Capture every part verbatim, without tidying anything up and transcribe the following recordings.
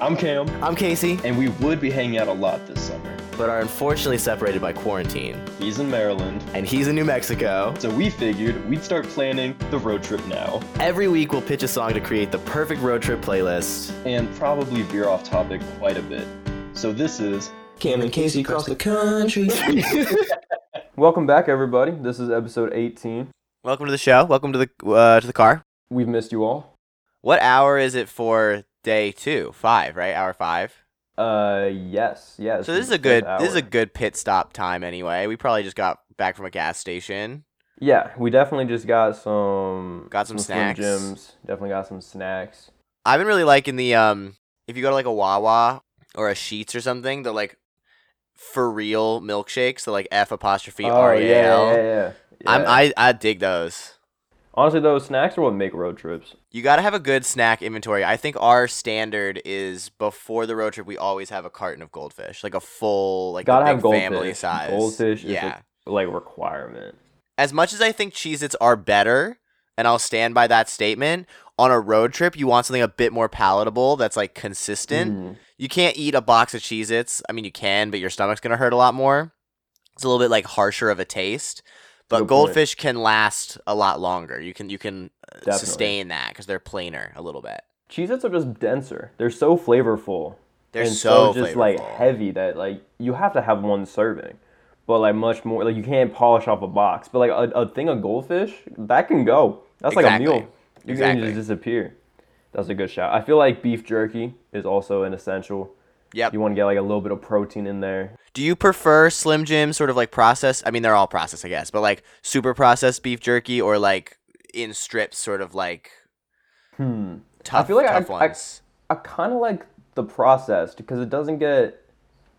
I'm Cam. I'm Casey. And we would be hanging out a lot this summer, but are unfortunately separated by quarantine. He's in Maryland. And he's in New Mexico. So we figured we'd start planning the road trip now. Every week we'll pitch a song to create the perfect road trip playlist. And probably veer off topic quite a bit. So this is Cam and Casey Across the Country. Welcome back, everybody. This is episode eighteen. Welcome to the show. Welcome to the uh, to the car. We've missed you all. What hour is it for day two? Five, right? Hour five? Uh yes, yes. So this is a good hour. This is a good pit stop time anyway. We probably just got back from a gas station. Yeah, we definitely just got some got some, some snacks. Gyms. Definitely got some snacks. I've been really liking the um if you go to like a Wawa or a Sheetz or something, they're like for real milkshakes, they're like F apostrophe R E L. Oh yeah, yeah, yeah, yeah. I'm, I I dig those. Honestly, though, snacks are what make road trips. You got to have a good snack inventory. I think our standard is before the road trip, we always have a carton of goldfish, like a full, like a big family size. Goldfish is yeah. a, like requirement. As much as I think Cheez-Its are better, and I'll stand by that statement, on a road trip, you want something a bit more palatable that's like consistent. Mm. You can't eat a box of Cheez-Its. I mean, you can, but your stomach's going to hurt a lot more. It's a little bit like harsher of a taste. But no goldfish point. Can last a lot longer. You can you can Definitely. sustain that because they're plainer a little bit. Cheez-Its are just denser. They're so flavorful. They're and so, so just flavorful. Like heavy that like you have to have one serving, but like much more like you can't polish off a box. But like a, a thing of goldfish that can go. That's exactly. like a meal. You exactly. can just disappear. That's a good shout. I feel like beef jerky is also an essential. Yep. You want to get like a little bit of protein in there. Do you prefer Slim Jim sort of like processed? I mean, they're all processed, I guess, but like super processed beef jerky or like in strips sort of like hmm. tough, I feel like tough I, ones? I, I kind of like the processed because it doesn't get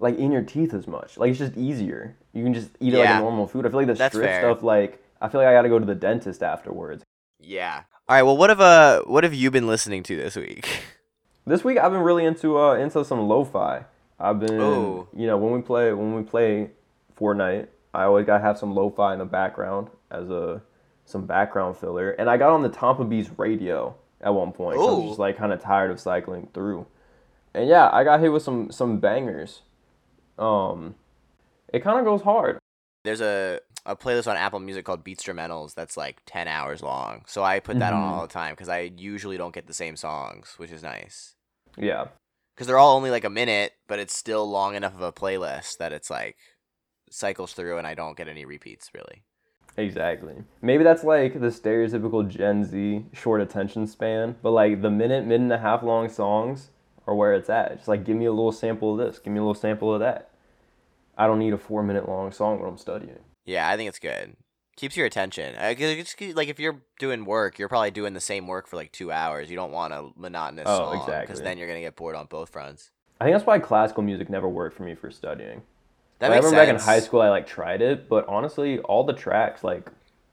like in your teeth as much. Like it's just easier. You can just eat it yeah. like a normal food. I feel like the That's strip fair. stuff, like I feel like I got to go to the dentist afterwards. Yeah. All right. Well, what have, uh, what have you been listening to this week? This week I've been really into uh, into some lo-fi. I've been, Ooh. you know, when we play when we play Fortnite, I always gotta have some lo-fi in the background as a some background filler. And I got on the Tampa Beast radio at one point. I was just like kind of tired of cycling through, and yeah, I got hit with some some bangers. Um, it kind of goes hard. There's a a playlist on Apple Music called Beats Instrumentals that's like ten hours long. So I put that mm-hmm. on all the time because I usually don't get the same songs, which is nice. Yeah. Because they're all only like a minute, but it's still long enough of a playlist that it's like cycles through and I don't get any repeats really. Exactly. Maybe that's like the stereotypical Gen Z short attention span, but like the minute, minute and a half long songs are where it's at. Just like give me a little sample of this, give me a little sample of that. I don't need a four minute long song when I'm studying. Yeah, I think it's good. Keeps your attention. I, it's, like, if you're doing work, you're probably doing the same work for, like, two hours. You don't want a monotonous oh, song. Exactly. Because then you're going to get bored on both fronts. I think that's why classical music never worked for me for studying. That like, makes I remember sense. Back in high school, I, like, tried it. But, honestly, all the tracks, like,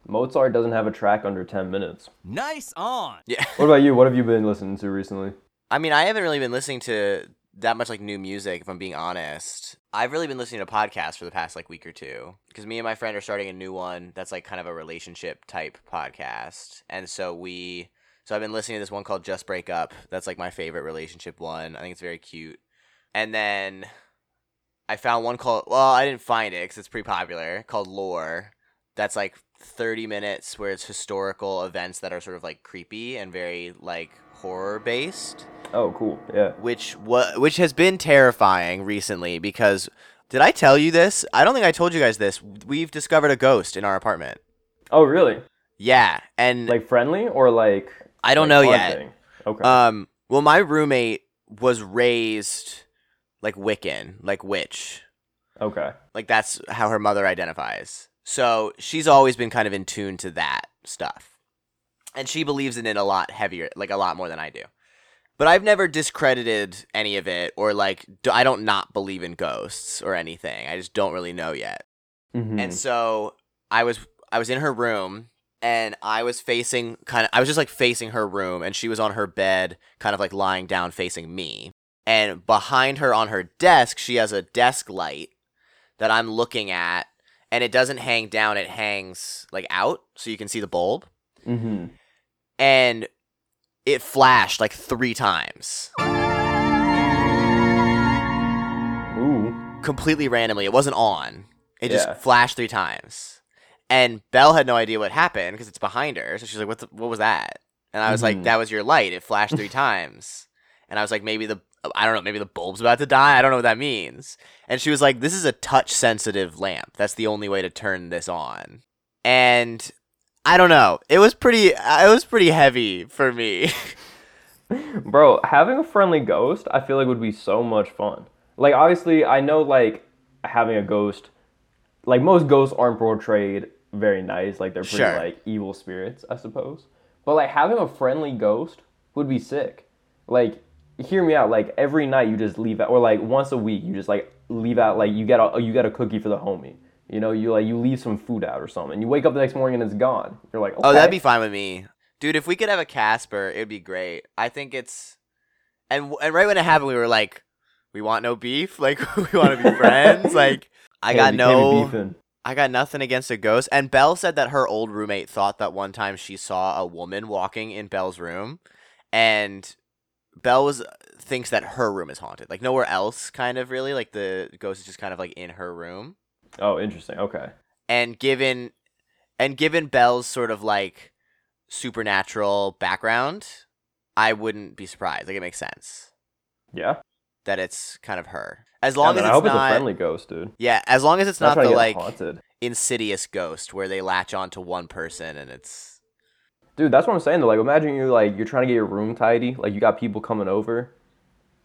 Mozart doesn't have a track under ten minutes. Nice on! Yeah. What about you? What have you been listening to recently? I mean, I haven't really been listening to that much, like, new music, if I'm being honest. I've really been listening to podcasts for the past, like, week or two because me and my friend are starting a new one that's, like, kind of a relationship-type podcast. And so we – so I've been listening to this one called Just Break Up. That's, like, my favorite relationship one. I think it's very cute. And then I found one called – well, I didn't find it because it's pretty popular – called Lore. That's, like, thirty minutes where it's historical events that are sort of, like, creepy and very, like – horror based. Oh, cool. Yeah. Which wa- which has been terrifying recently because did I tell you this? I don't think I told you guys this. We've discovered a ghost in our apartment. Oh, really? Yeah. And like friendly or like I don't like know yet. Thing? Okay. Um well my roommate was raised like Wiccan, like witch. Okay. Like that's how her mother identifies. So she's always been kind of in tune to that stuff. And she believes in it a lot heavier, like a lot more than I do. But I've never discredited any of it or like do, I don't not believe in ghosts or anything. I just don't really know yet. Mm-hmm. And so I was I was in her room and I was facing kind of I was just like facing her room and she was on her bed kind of like lying down facing me. And behind her on her desk, she has a desk light that I'm looking at and it doesn't hang down. It hangs like out so you can see the bulb. Mm-hmm. And it flashed like three times. completely randomly. It wasn't on. It just yeah. flashed three times. And Belle had no idea what happened because it's behind her. So she's like, what the, what was that? And I was mm-hmm. like, that was your light. It flashed three times. And I was like, maybe the, I don't know, maybe the bulb's about to die. I don't know what that means. And she was like, this is a touch-sensitive lamp. That's the only way to turn this on. And I don't know. It was pretty, it was pretty heavy for me. Bro, having a friendly ghost, I feel like would be so much fun. Like, obviously, I know, like, having a ghost, like, most ghosts aren't portrayed very nice. Like, they're pretty, sure. like, evil spirits, I suppose. But, like, having a friendly ghost would be sick. Like, hear me out. Like, every night you just leave out, or, like, once a week you just, like, leave out, like, you got a, you got a cookie for the homie. You know, you, like, you leave some food out or something. You wake up the next morning and it's gone. You're like, okay. Oh, that'd be fine with me. Dude, if we could have a Casper, it'd be great. I think it's... And and right when it happened, we were like, we want no beef. Like, we want to be friends. Like, I got no... I got nothing against a ghost. And Belle said that her old roommate thought that one time she saw a woman walking in Belle's room. And Belle was, thinks that her room is haunted. Like, nowhere else, kind of, really. Like, the ghost is just kind of, like, in her room. Oh, interesting. Okay. And given... And given Belle's sort of, like... supernatural background, I wouldn't be surprised. Like, it makes sense. Yeah. That it's kind of her. As long yeah, as I it's hope not, it's a friendly ghost, dude. Yeah, as long as it's I'm not the, like, haunted. Insidious ghost where they latch on to one person and it's... Dude, that's what I'm saying, though. Like, imagine you're, like, you're trying to get your room tidy. Like, you got people coming over.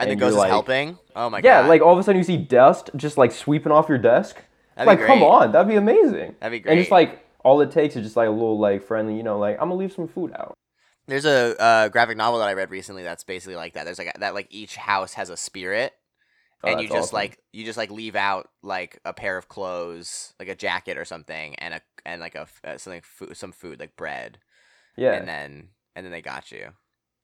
And, and the ghost is like, helping? Oh, my yeah, God. Yeah, like, all of a sudden you see dust just, like, sweeping off your desk. That'd like, be great. Come on. That'd be amazing. That'd be great. And just, like... All it takes is just, like, a little, like, friendly, you know, like, I'm going to leave some food out. There's a uh, graphic novel that I read recently that's basically like that. There's, like, a, that, like, each house has a spirit, oh, and you just, awesome. like, you just, like, leave out, like, a pair of clothes, like, a jacket or something, and, a and like, a, uh, something food, some food, like, bread. Yeah. And then, and then they got you.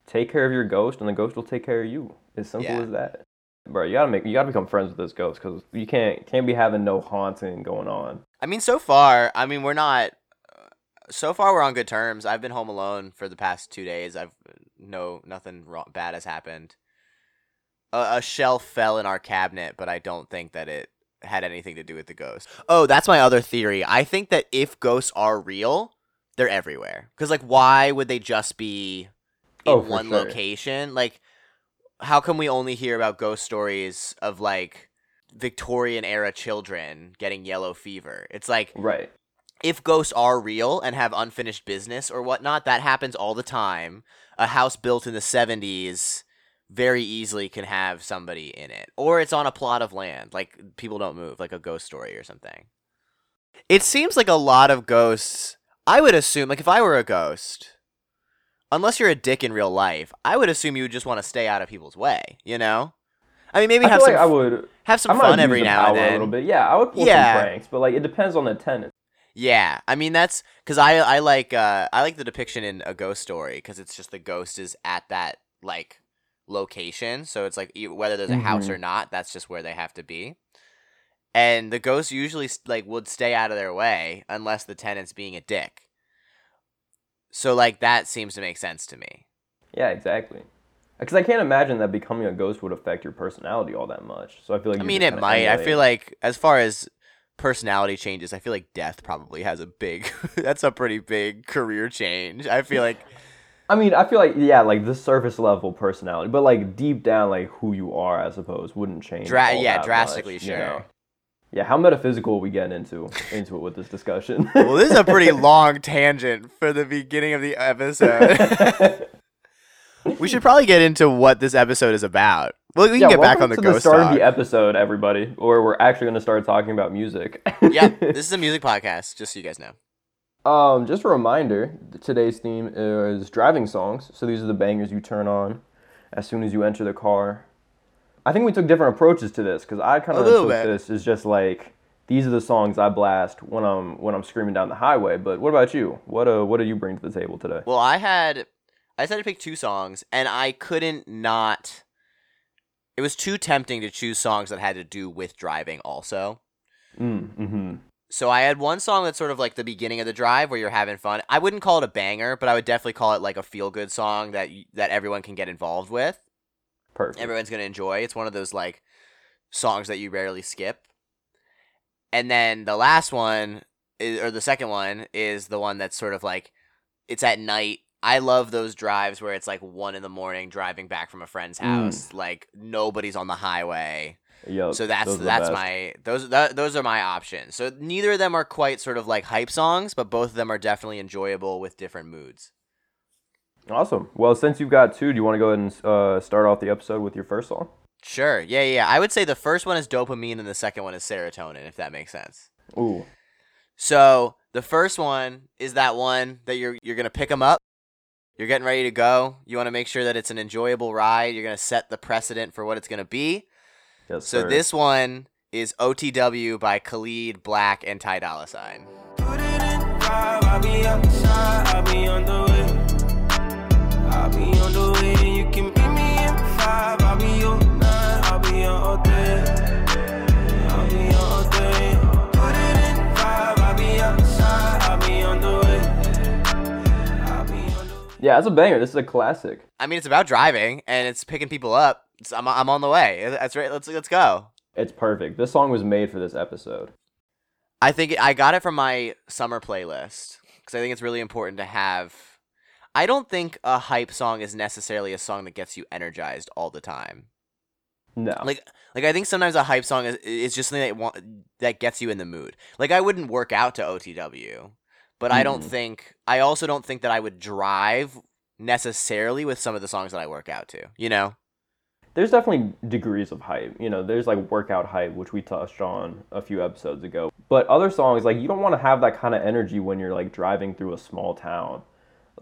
Take care of your ghost, and the ghost will take care of you. As simple yeah. as that. Bro, you gotta make you gotta become friends with this ghost because you can't can't be having no haunting going on. I mean, so far, I mean, we're not. Uh, so far, we're on good terms. I've been home alone for the past two days. I've no nothing wrong, bad has happened. Uh, a shelf fell in our cabinet, but I don't think that it had anything to do with the ghost. Oh, that's my other theory. I think that if ghosts are real, they're everywhere. Because, like, why would they just be in oh, for one sure. location? Like. How come we only hear about ghost stories of, like, Victorian-era children getting yellow fever? It's like, right. if ghosts are real and have unfinished business or whatnot, that happens all the time. A house built in the seventies very easily can have somebody in it. Or it's on a plot of land. Like, people don't move, like a ghost story or something. It seems like a lot of ghosts, I would assume, like, if I were a ghost... Unless you're a dick in real life, I would assume you would just want to stay out of people's way, you know? I mean, maybe I have some, like I would, have some I fun every now and then. A little bit. Yeah, I would pull yeah. some pranks, but, like, it depends on the tenant. Yeah, I mean, that's... Because I, I, like, uh, I like the depiction in A Ghost Story, because it's just the ghost is at that, like, location. So it's, like, whether there's a mm-hmm. house or not, that's just where they have to be. And the ghost usually, like, would stay out of their way unless the tenant's being a dick. So, like, that seems to make sense to me. Yeah, exactly. Because I can't imagine that becoming a ghost would affect your personality all that much. So I feel like I mean, it might. Emulate. I feel like, as far as personality changes, I feel like death probably has a big... that's a pretty big career change. I feel like... I mean, I feel like, yeah, like, the surface-level personality. But, like, deep down, like, who you are, I suppose, wouldn't change Dra- all Yeah, that drastically, much, sure. You know? Yeah, how metaphysical are we getting into into it with this discussion? Well, this is a pretty long tangent for the beginning of the episode. We should probably get into what this episode is about. Well, we yeah, can get back on the to ghost the start talk. Of the episode, everybody, or we're actually going to start talking about music. Yeah, this is a music podcast, just so you guys know. Um, just a reminder, today's theme is driving songs. So these are the bangers you turn on as soon as you enter the car. I think we took different approaches to this because I kind of took bit. this as just like these are the songs I blast when I'm when I'm screaming down the highway. But what about you? What uh what did you bring to the table today? Well, I had I decided to pick two songs, and I couldn't not. It was too tempting to choose songs that had to do with driving, also. Mm, mm-hmm. So I had one song that's sort of like the beginning of the drive where you're having fun. I wouldn't call it a banger, but I would definitely call it like a feel good song that that everyone can get involved with. Perfect. Everyone's going to enjoy. It's one of those, like, songs that you rarely skip. And then the last one, is, or the second one, is the one that's sort of like, it's at night. I love those drives where it's like one in the morning driving back from a friend's house. Mm. Like nobody's on the highway. Yep, so that's that's my those th- those are my options. So neither of them are quite sort of like hype songs, but both of them are definitely enjoyable with different moods. Awesome. Well, since you've got two, do you want to go ahead and uh, start off the episode with your first song? Sure. Yeah, yeah. I would say the first one is Dopamine and the second one is Serotonin, if that makes sense. Ooh. So the first one is that one that you're you're gonna pick them up. You're getting ready to go. You want to make sure that it's an enjoyable ride. You're gonna set the precedent for what it's gonna be. Yes, so sir. This one is O T W by Khalid, Black, and Ty Dolla $ign. Put it in five, I'll be outside, I'll be on the way. I'll be on the way, you can beat me in five, I'll be on nine, I'll be on all day. I'll be on all day. Put it in five, I'll be outside, I'll be on the way. I'll be on the way. Yeah, that's a banger. This is a classic. I mean, it's about driving, and it's picking people up. I'm I'm on the way. That's right. Let's let's go. It's perfect. This song was made for this episode. I think it, I got it from my summer playlist because I think it's really important to have. I don't think a hype song is necessarily a song that gets you energized all the time. No. Like like I think sometimes a hype song is is just something that want, that gets you in the mood. Like I wouldn't work out to O T W, but mm. I don't think I also don't think that I would drive necessarily with some of the songs that I work out to. You know. There's definitely degrees of hype. You know, there's like workout hype, which we touched on a few episodes ago. But other songs, like, you don't want to have that kind of energy when you're like driving through a small town.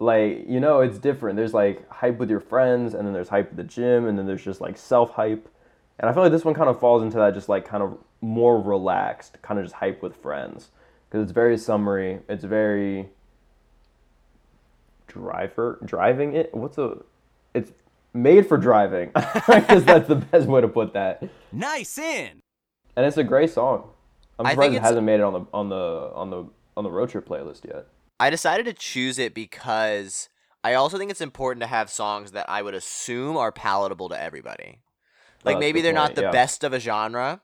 Like, you know, it's different. There's like hype with your friends, and then there's hype at the gym, and then there's just like self-hype. And I feel like this one kind of falls into that just like kind of more relaxed, kind of just hype with friends. Because it's very summery. It's very driver, driving it. What's a, it's... made for driving. I guess that's the best way to put that. Nice in. And it's a great song. I'm surprised it hasn't made it on the on the on the on the road trip playlist yet. I decided to choose it because I also think it's important to have songs that I would assume are palatable to everybody. Like uh, maybe they're point. not the yeah. best of a genre,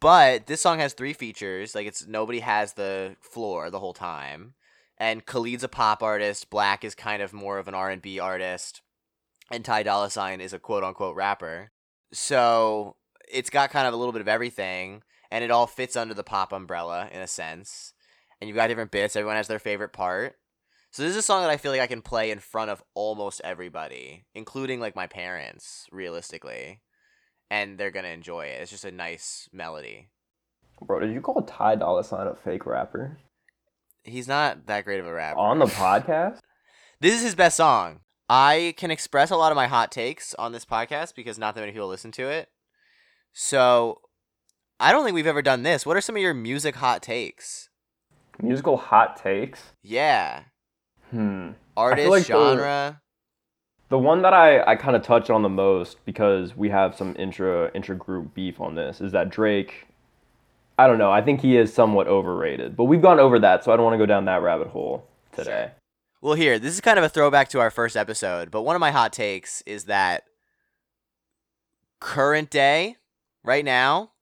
but this song has three features. Like it's nobody has the floor the whole time, and Khalid's a pop artist. Black is kind of more of an R and B artist. And Ty Dolla $ign is a quote-unquote rapper. So it's got kind of a little bit of everything, and it all fits under the pop umbrella in a sense. And you've got different bits. Everyone has their favorite part. So this is a song that I feel like I can play in front of almost everybody, including like my parents, realistically. And they're going to enjoy it. It's just a nice melody. Bro, did you call Ty Dolla $ign a fake rapper? He's not that great of a rapper. On the podcast? This is his best song. I can express a lot of my hot takes on this podcast because not that many people listen to it. So I don't think we've ever done this. What are some of your music hot takes? Musical hot takes? Yeah. Hmm. Artist, like genre. The, the one that I, I kind of touched on the most because we have some intra, intra-group beef on this is that Drake, I don't know, I think he is somewhat overrated. But we've gone over that, so I don't want to go down that rabbit hole today. Sure. Well, here, this is kind of a throwback to our first episode, but one of my hot takes is that current day, right now,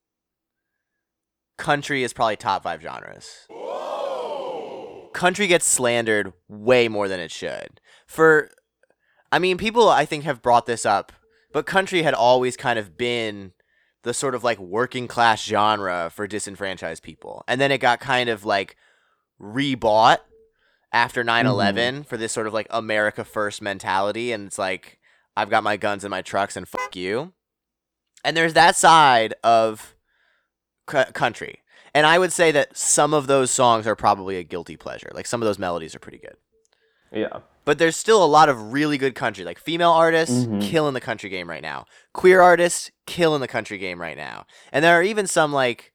country is probably top five genres. Whoa. Country gets slandered way more than it should. For, I mean, people, I think, have brought this up, but country had always kind of been the sort of, like, working class genre for disenfranchised people. And then it got kind of, like, rebought after nine eleven mm. for this sort of like America first mentality. And it's like, I've got my guns in my trucks and fuck you. And there's that side of c- country. And I would say that some of those songs are probably a guilty pleasure. Like some of those melodies are pretty good. Yeah. But there's still a lot of really good country. Like female artists mm-hmm. killing the country game right now. Queer artists killing the country game right now. And there are even some like,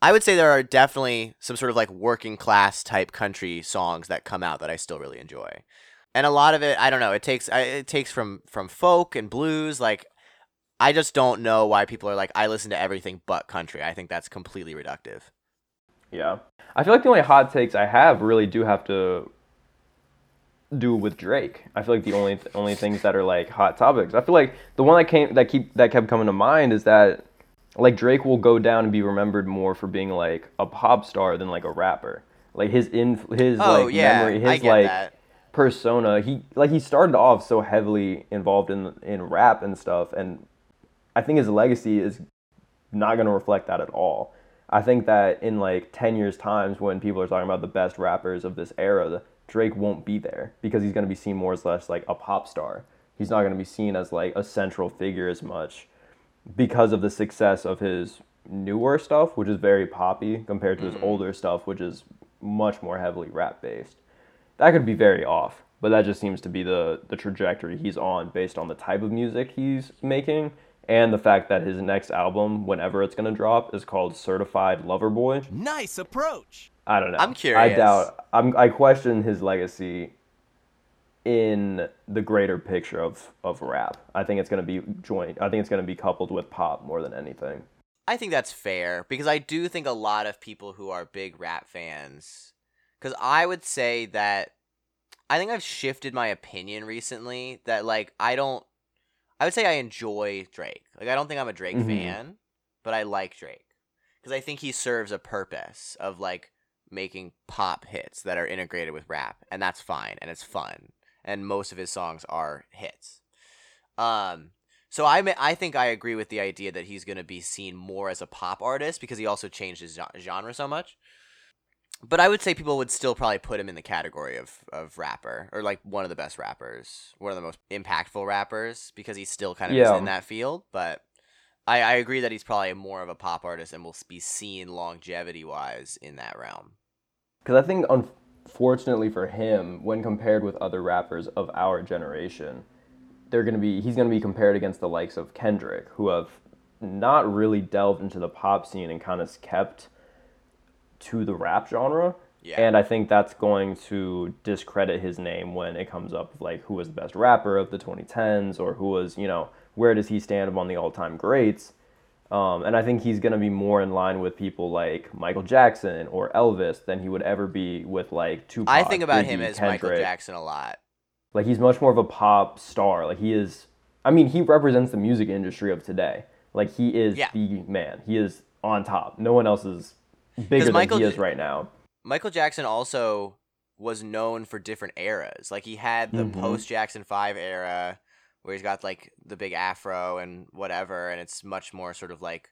I would say there are definitely some sort of like working class type country songs that come out that I still really enjoy. And a lot of it, I don't know, it takes it takes from, from folk and blues. Like, I just don't know why people are like, I listen to everything but country. I think that's completely reductive. Yeah. I feel like the only hot takes I have really do have to do with Drake. I feel like the only only things that are like hot topics. I feel like the one that came that keep that kept coming to mind is that like Drake will go down and be remembered more for being like a pop star than like a rapper. Like his in his oh, like yeah, memory, his I get like that. persona. He like he started off so heavily involved in in rap and stuff, and I think his legacy is not going to reflect that at all. I think that in like ten years times, when people are talking about the best rappers of this era, Drake won't be there because he's going to be seen more as less like a pop star. He's not going to be seen as like a central figure as much because of the success of his newer stuff, which is very poppy, compared to his older stuff, which is much more heavily rap based. That could be very off, but that just seems to be the the trajectory he's on based on the type of music he's making. And the fact that his next album, whenever it's going to drop, is called Certified Lover Boy. Nice approach. I don't know. I'm curious. I doubt. I'm, I question his legacy in the greater picture of, of rap. I think it's going to be joint. I think it's going to be coupled with pop more than anything. I think that's fair, because I do think a lot of people who are big rap fans, because I would say that I think I've shifted my opinion recently that, like, I don't. I would say I enjoy Drake. Like, I don't think I'm a Drake mm-hmm. fan, but I like Drake because I think he serves a purpose of, like, making pop hits that are integrated with rap, and that's fine, and it's fun, and most of his songs are hits. Um, so I I think I agree with the idea that he's going to be seen more as a pop artist because he also changed his genre so much. But I would say people would still probably put him in the category of, of rapper, or like one of the best rappers, one of the most impactful rappers, because he's still kind of yeah. is in that field. But I, I agree that he's probably more of a pop artist and will be seen longevity-wise in that realm. Because I think, unfortunately for him, when compared with other rappers of our generation, they're gonna be he's going to be compared against the likes of Kendrick, who have not really delved into the pop scene and kind of kept to the rap genre, yeah. and I think that's going to discredit his name when it comes up, like, who was the best rapper of the twenty tens, or who was, you know, where does he stand among the all-time greats, um, and I think he's going to be more in line with people like Michael Jackson or Elvis than he would ever be with, like, Tupac. I think about Biggie, him as Kendrick. Michael Jackson a lot. Like, he's much more of a pop star. Like, he is, I mean, he represents the music industry of today. Like, he is yeah. the man. He is on top. No one else is bigger Michael, than he is right now. Michael Jackson also was known for different eras. Like, he had the mm-hmm. post-Jackson five era where he's got, like, the big afro and whatever, and it's much more sort of, like,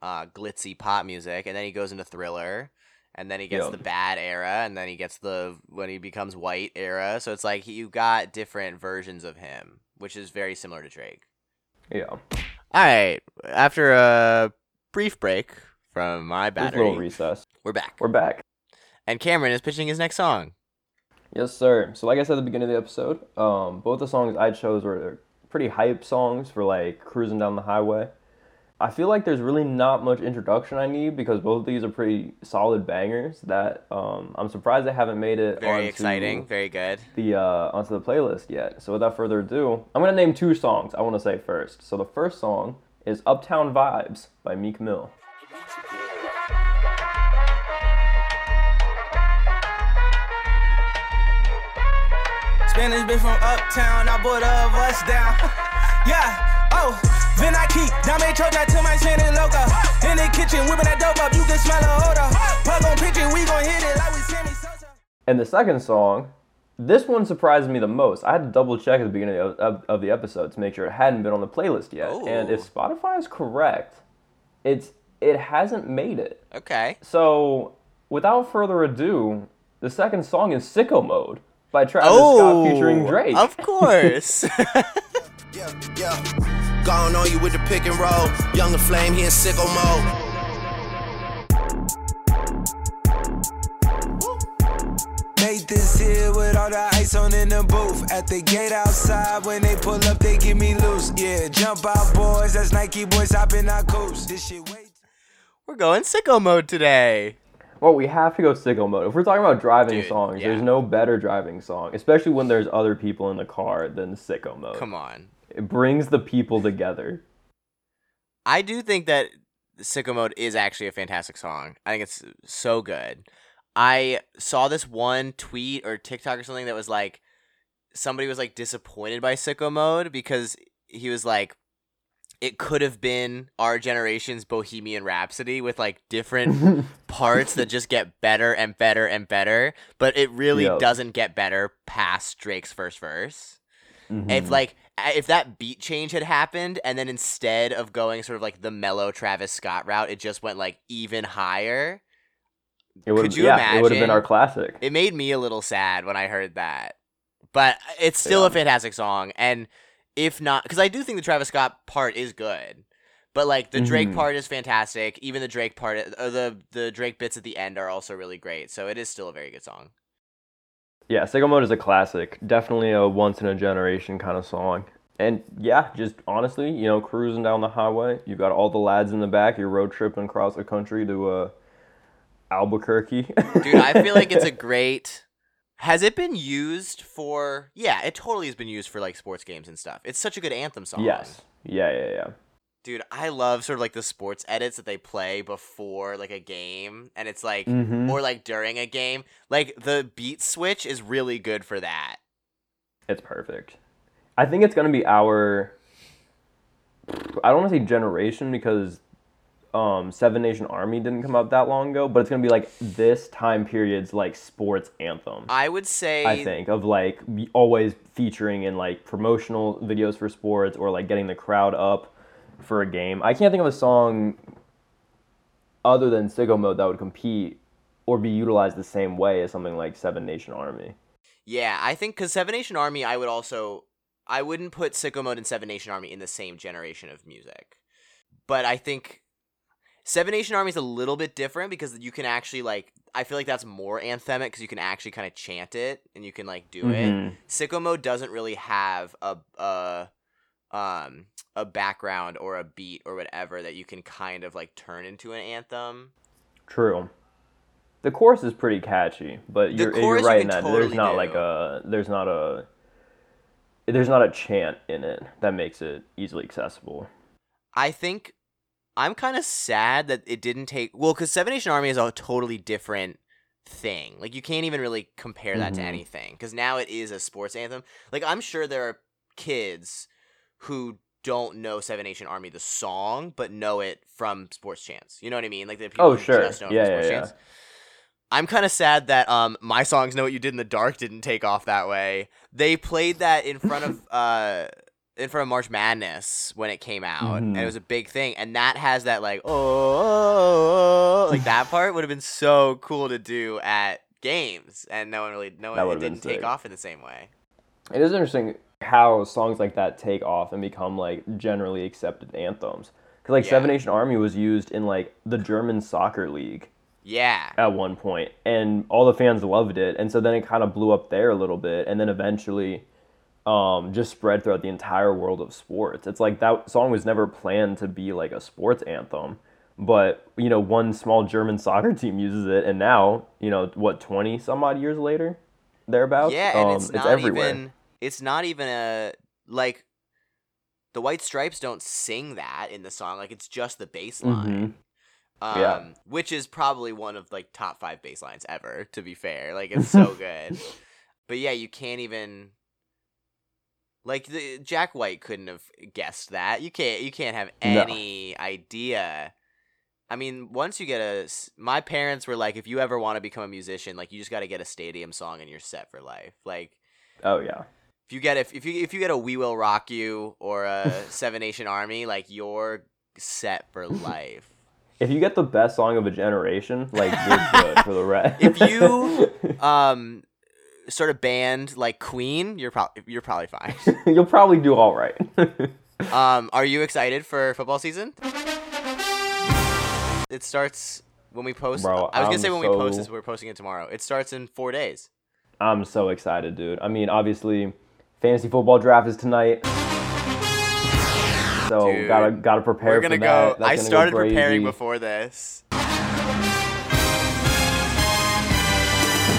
uh, glitzy pop music. And then he goes into Thriller, and then he gets yep. the bad era, and then he gets the when he becomes white era. So it's like he, you got different versions of him, which is very similar to Drake. Yeah. All right. After a brief break from my battery. Little recess. We're back. We're back. And Cameron is pitching his next song. Yes, sir. So like I said at the beginning of the episode, um, both the songs I chose were pretty hype songs for, like, cruising down the highway. I feel like there's really not much introduction I need because both of these are pretty solid bangers that um, I'm surprised they haven't made it very onto exciting, very good. The uh, onto the playlist yet. So without further ado, I'm going to name two songs I want to say first. So the first song is Uptown Vibes by Meek Mill. Spanish bitch from uptown, I bought a bus down. Yeah, oh, then I keep Dame Chocha till my chin is loco. In the kitchen, whipping that dope up, you can smell a odor. Pug on pitch it, we gon' hit it like we Sammy Sosa. And the second song, this one surprised me the most. I had to double check at the beginning of, of, of the episode to make sure it hadn't been on the playlist yet. Ooh. And if Spotify is correct, it's It hasn't made it. Okay. So, without further ado, the second song is Sicko Mode by Travis oh, Scott featuring Drake. Of course. yeah, yeah. Gone on you with the pick and roll. Young and Flame, he in Sicko Mode. Made this here with all the ice on in the booth. At the gate outside, when they pull up, they give me loose. Yeah, jump out, boys. That's Nike boys hopping our coast. This shit way. We're going Sicko Mode today. Well, we have to go Sicko Mode. If we're talking about driving Dude, songs, yeah. there's no better driving song, especially when there's other people in the car, than Sicko Mode. Come on. It brings the people together. I do think that Sicko Mode is actually a fantastic song. I think it's so good. I saw this one tweet or TikTok or something that was like, somebody was like disappointed by Sicko Mode because he was like, it could have been our generation's Bohemian Rhapsody with like different parts that just get better and better and better, but it really yep. doesn't get better past Drake's first verse. Mm-hmm. If like if that beat change had happened and then instead of going sort of like the mellow Travis Scott route, it just went like even higher. It would, could you yeah, imagine? It would have been our classic. It made me a little sad when I heard that, but it's still yeah. a fantastic song. And if not, because I do think the Travis Scott part is good, but like the Drake mm-hmm. part is fantastic. Even the Drake part, uh, the the Drake bits at the end are also really great. So it is still a very good song. Yeah, Sicko Mode is a classic. Definitely a once in a generation kind of song. And yeah, just honestly, you know, cruising down the highway, you've got all the lads in the back. You're road tripping across the country to uh, Albuquerque. Dude, I feel like it's a great. Has it been used for? Yeah, it totally has been used for like sports games and stuff. It's such a good anthem song. Yes. Yeah, yeah, yeah. Dude, I love sort of like the sports edits that they play before like a game, and it's like mm-hmm. or like during a game. Like the beat switch is really good for that. It's perfect. I think it's gonna be our. I don't want to say generation because. Um, Seven Nation Army didn't come up that long ago, but it's gonna be like this time period's like sports anthem. I would say I think of like always featuring in like promotional videos for sports or like getting the crowd up for a game. I can't think of a song other than Sicko Mode that would compete or be utilized the same way as something like Seven Nation Army. Yeah, I think because Seven Nation Army, I would also I wouldn't put Sicko Mode and Seven Nation Army in the same generation of music, but I think. Seven Nation Army is a little bit different because you can actually, like, I feel like that's more anthemic because you can actually kind of chant it and you can, like, do mm-hmm. it. Sicko Mode doesn't really have a, a, um, a background or a beat or whatever that you can kind of, like, turn into an anthem. True. The chorus is pretty catchy, but you're, you're right you in that totally there's not, do. like, a, there's not a, there's not a chant in it that makes it easily accessible. I think... I'm kind of sad that it didn't take... Well, because Seven Nation Army is a totally different thing. Like, you can't even really compare that mm-hmm. to anything. Because now it is a sports anthem. Like, I'm sure there are kids who don't know Seven Nation Army, the song, but know it from sports chants. You know what I mean? Like, the people oh, sure. who just know yeah, it from yeah, sports yeah. chants. I'm kind of sad that um, My Songs Know What You Did in the Dark didn't take off that way. They played that in front of... uh, in front of March Madness when it came out, mm-hmm. and it was a big thing, and that has that, like, oh, oh, oh like, that part would have been so cool to do at games, and no one really, no one it didn't take off in the same way. It is interesting how songs like that take off and become, like, generally accepted anthems, because, like, yeah. Seven Nation Army was used in, like, the German soccer league yeah. at one point, and all the fans loved it, and so then it kind of blew up there a little bit, and then eventually... Um, just spread throughout the entire world of sports. It's like that song was never planned to be like a sports anthem, but you know, one small German soccer team uses it, and now you know what, twenty some odd years later, thereabouts. Yeah, and um, it's not it's even. It's not even a like. The White Stripes don't sing that in the song. Like it's just the bass line. Mm-hmm. Um yeah. Which is probably one of like top five bass lines ever. To be fair, like it's so good. But yeah, you can't even. Like the, Jack White couldn't have guessed that. You can't. You can't have any no. idea. I mean, once you get a, my parents were like, if you ever want to become a musician, like you just got to get a stadium song and you're set for life. Like, oh yeah. If you get if if you if you get a We Will Rock You or a Seven Nation Army, like you're set for life. If you get the best song of a generation, like you're good for the rest. If you um. sort of band like Queen, you're probably you're probably fine. You'll probably do all right. um, are you excited for football season? It starts when we post. Bro, I was I'm gonna say when so... we post this, we're posting it tomorrow. It starts in four days. I'm so excited, dude. I mean, obviously, fantasy football draft is tonight. So dude, gotta gotta prepare. We're gonna for go. That. I gonna started go preparing before this.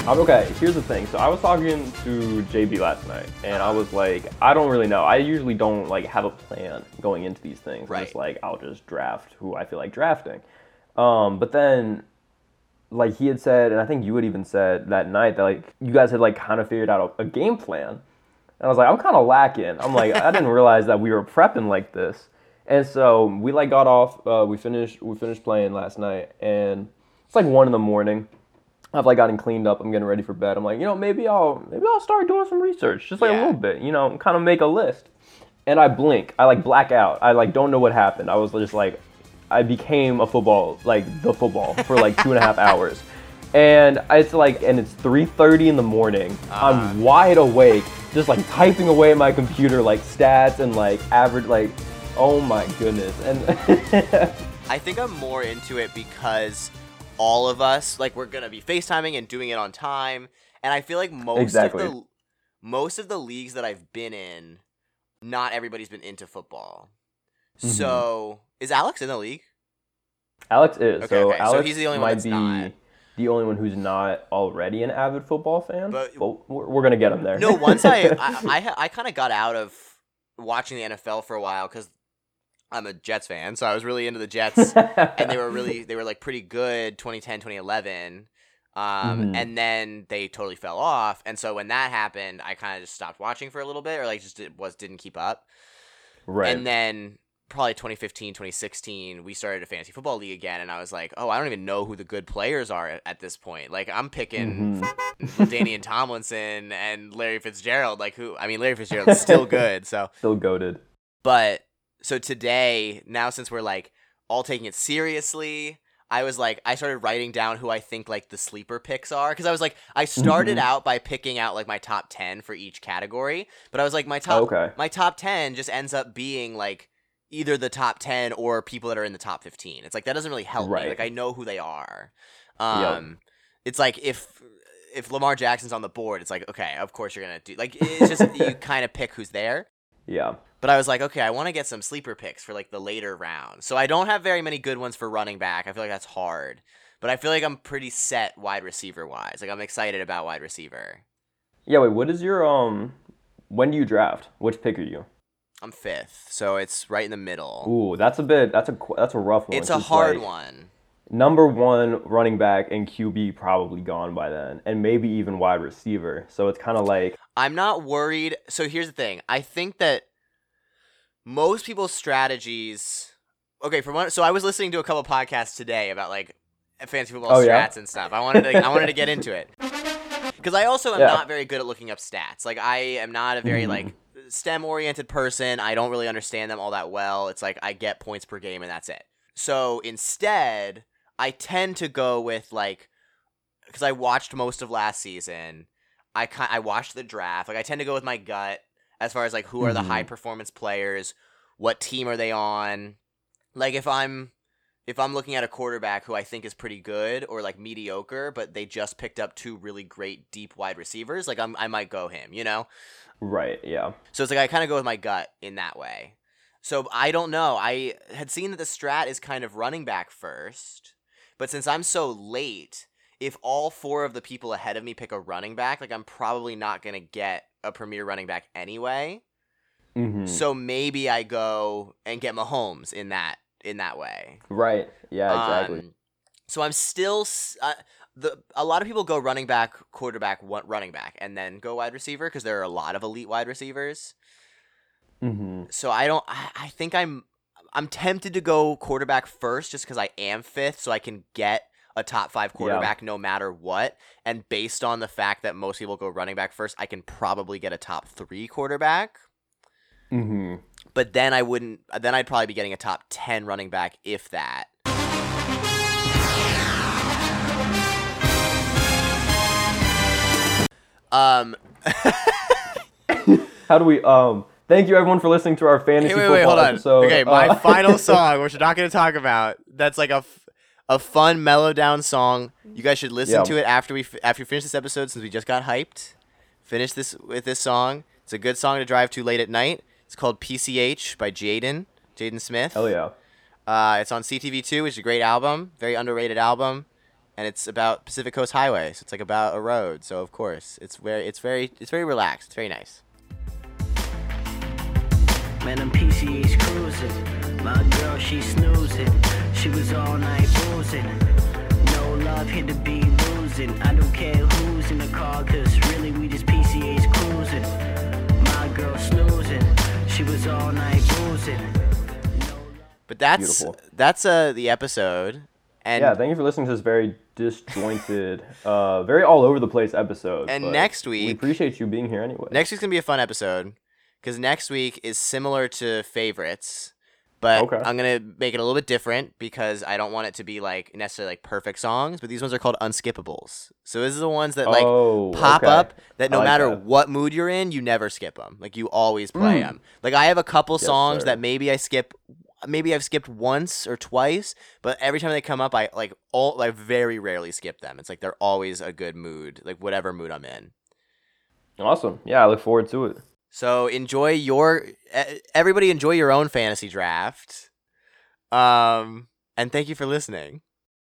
Okay, here's the thing. So I was talking to J B last night, and I was like, I don't really know. I usually don't like have a plan going into these things. Right. Just like I'll just draft who I feel like drafting. Um, but then, like he had said, and I think you had even said that night that like you guys had like kind of figured out a, a game plan, and I was like, I'm kind of lacking. I'm like, I didn't realize that we were prepping like this. And so we like got off. Uh, we finished. We finished playing last night, and it's like one in the morning. I've like gotten cleaned up. I'm getting ready for bed. I'm like, you know, maybe I'll maybe I'll start doing some research, just like yeah. a little bit, you know, kind of make a list. And I blink. I like black out. I like don't know what happened. I was just like, I became a football, like the football for like two and a half hours. And it's like, and it's three thirty in the morning. Uh-huh. I'm wide awake, just like typing away at my computer, like stats and like average, like, oh my goodness. And I think I'm more into it because all of us, like, we're going to be FaceTiming and doing it on time. And I feel like most exactly. of the most of the leagues that I've been in, not everybody's been into football. Mm-hmm. So is Alex in the league? Alex is. Okay, so, okay. Alex so he's the only one that's not. The only one who's not already an avid football fan, but well, we're, we're gonna get him there. No, once I I, I, I kind of got out of watching the N F L for a while because I'm a Jets fan, so I was really into the Jets, and they were really they were like pretty good twenty ten, twenty eleven, um, mm-hmm. and then they totally fell off. And so when that happened, I kind of just stopped watching for a little bit, or like just did, was didn't keep up. Right, and then. Probably twenty fifteen, twenty sixteen, we started a fantasy football league again, and I was like, oh, I don't even know who the good players are at this point. Like, I'm picking mm-hmm. Danny and Tomlinson and Larry Fitzgerald. Like, who? I mean, Larry Fitzgerald's still good, so still goated. But so today, now since we're like all taking it seriously, I was like, I started writing down who I think like the sleeper picks are, because I was like, I started mm-hmm. out by picking out like my top ten for each category, but I was like, my top, okay. my top ten just ends up being like. Either the top ten or people that are in the top fifteen. It's like, that doesn't really help right. me. Like, I know who they are. Um, yep. It's like, if if Lamar Jackson's on the board, it's like, okay, of course you're going to do... Like, it's just, you kind of pick who's there. Yeah. But I was like, okay, I want to get some sleeper picks for, like, the later round. So I don't have very many good ones for running back. I feel like that's hard. But I feel like I'm pretty set wide receiver-wise. Like, I'm excited about wide receiver. Yeah, wait, what is your... um? When do you draft? Which pick are you? I'm fifth, so it's right in the middle. Ooh, that's a bit. That's a that's a rough one. It's a hard like, one. Number one running back and Q B probably gone by then, and maybe even wide receiver. So it's kind of like I'm not worried. So here's the thing: I think that most people's strategies. Okay, for one, so I was listening to a couple podcasts today about like fantasy football oh, strats yeah? and stuff. I wanted to, I wanted to get into it because I also am yeah. not very good at looking up stats. Like I am not a very mm. like. STEM-oriented person. I don't really understand them all that well. It's like I get points per game and that's it. So instead, I tend to go with like because I watched most of last season. I kind I watched the draft. Like I tend to go with my gut as far as like who are the mm-hmm. high performance players, what team are they on? Like if I'm if I'm looking at a quarterback who I think is pretty good or like mediocre, but they just picked up two really great deep wide receivers, like I'm I might go him, you know. Right, yeah. So it's like I kind of go with my gut in that way. So I don't know. I had seen that the strat is kind of running back first, but since I'm so late, if all four of the people ahead of me pick a running back, like I'm probably not going to get a premier running back anyway. Mm-hmm. So maybe I go and get Mahomes in that in that way. Right, yeah, exactly. Um, so I'm still uh, – The, a lot of people go running back, quarterback, one, running back, and then go wide receiver because there are a lot of elite wide receivers. Mm-hmm. So I don't. I, I think I'm. I'm tempted to go quarterback first just because I am fifth, so I can get a top five quarterback yeah. no matter what. And based on the fact that most people go running back first, I can probably get a top three quarterback. Mm-hmm. But then I wouldn't. Then I'd probably be getting a top ten running back if that. Um, how do we, um, thank you everyone for listening to our fantasy hey, wait, wait, football hold on. episode. Okay, my uh, final song, which we're not going to talk about, that's like a, f- a fun, mellow down song. You guys should listen yeah. to it after we, f- after we finish this episode, since we just got hyped. Finish this with this song. It's a good song to drive to late at night. It's called P C H by Jaden, Jaden Smith. Oh yeah. Uh, it's on C T V two, which is a great album, very underrated album. And it's about Pacific Coast Highway, so it's like about a road. So of course, it's very, it's very, it's very relaxed. It's very nice. Man, I'm P C H cruising. My girl, she snoozing. She was all night boozing. No love here to be losing. I don't care who's in the car, cause really we just P C H cruising. My girl snoozing. She was all night boozing. But that's Beautiful. that's uh, the episode. And yeah, thank you for listening to this very disjointed, uh, very all over the place episode. And next week, we appreciate you being here anyway. Next week's gonna be a fun episode because next week is similar to favorites, but okay. I'm gonna make it a little bit different because I don't want it to be like necessarily like perfect songs. But these ones are called unskippables. So these are the ones that like oh, pop okay. up that no like matter that. what mood you're in, you never skip them. Like you always play mm. them. Like I have a couple yes, songs sir. that maybe I skip. Maybe I've skipped once or twice, but every time they come up, I like all. I very rarely skip them. It's like they're always a good mood, like whatever mood I'm in. Awesome. Yeah, I look forward to it. So enjoy your everybody enjoy your own fantasy draft, um, and thank you for listening.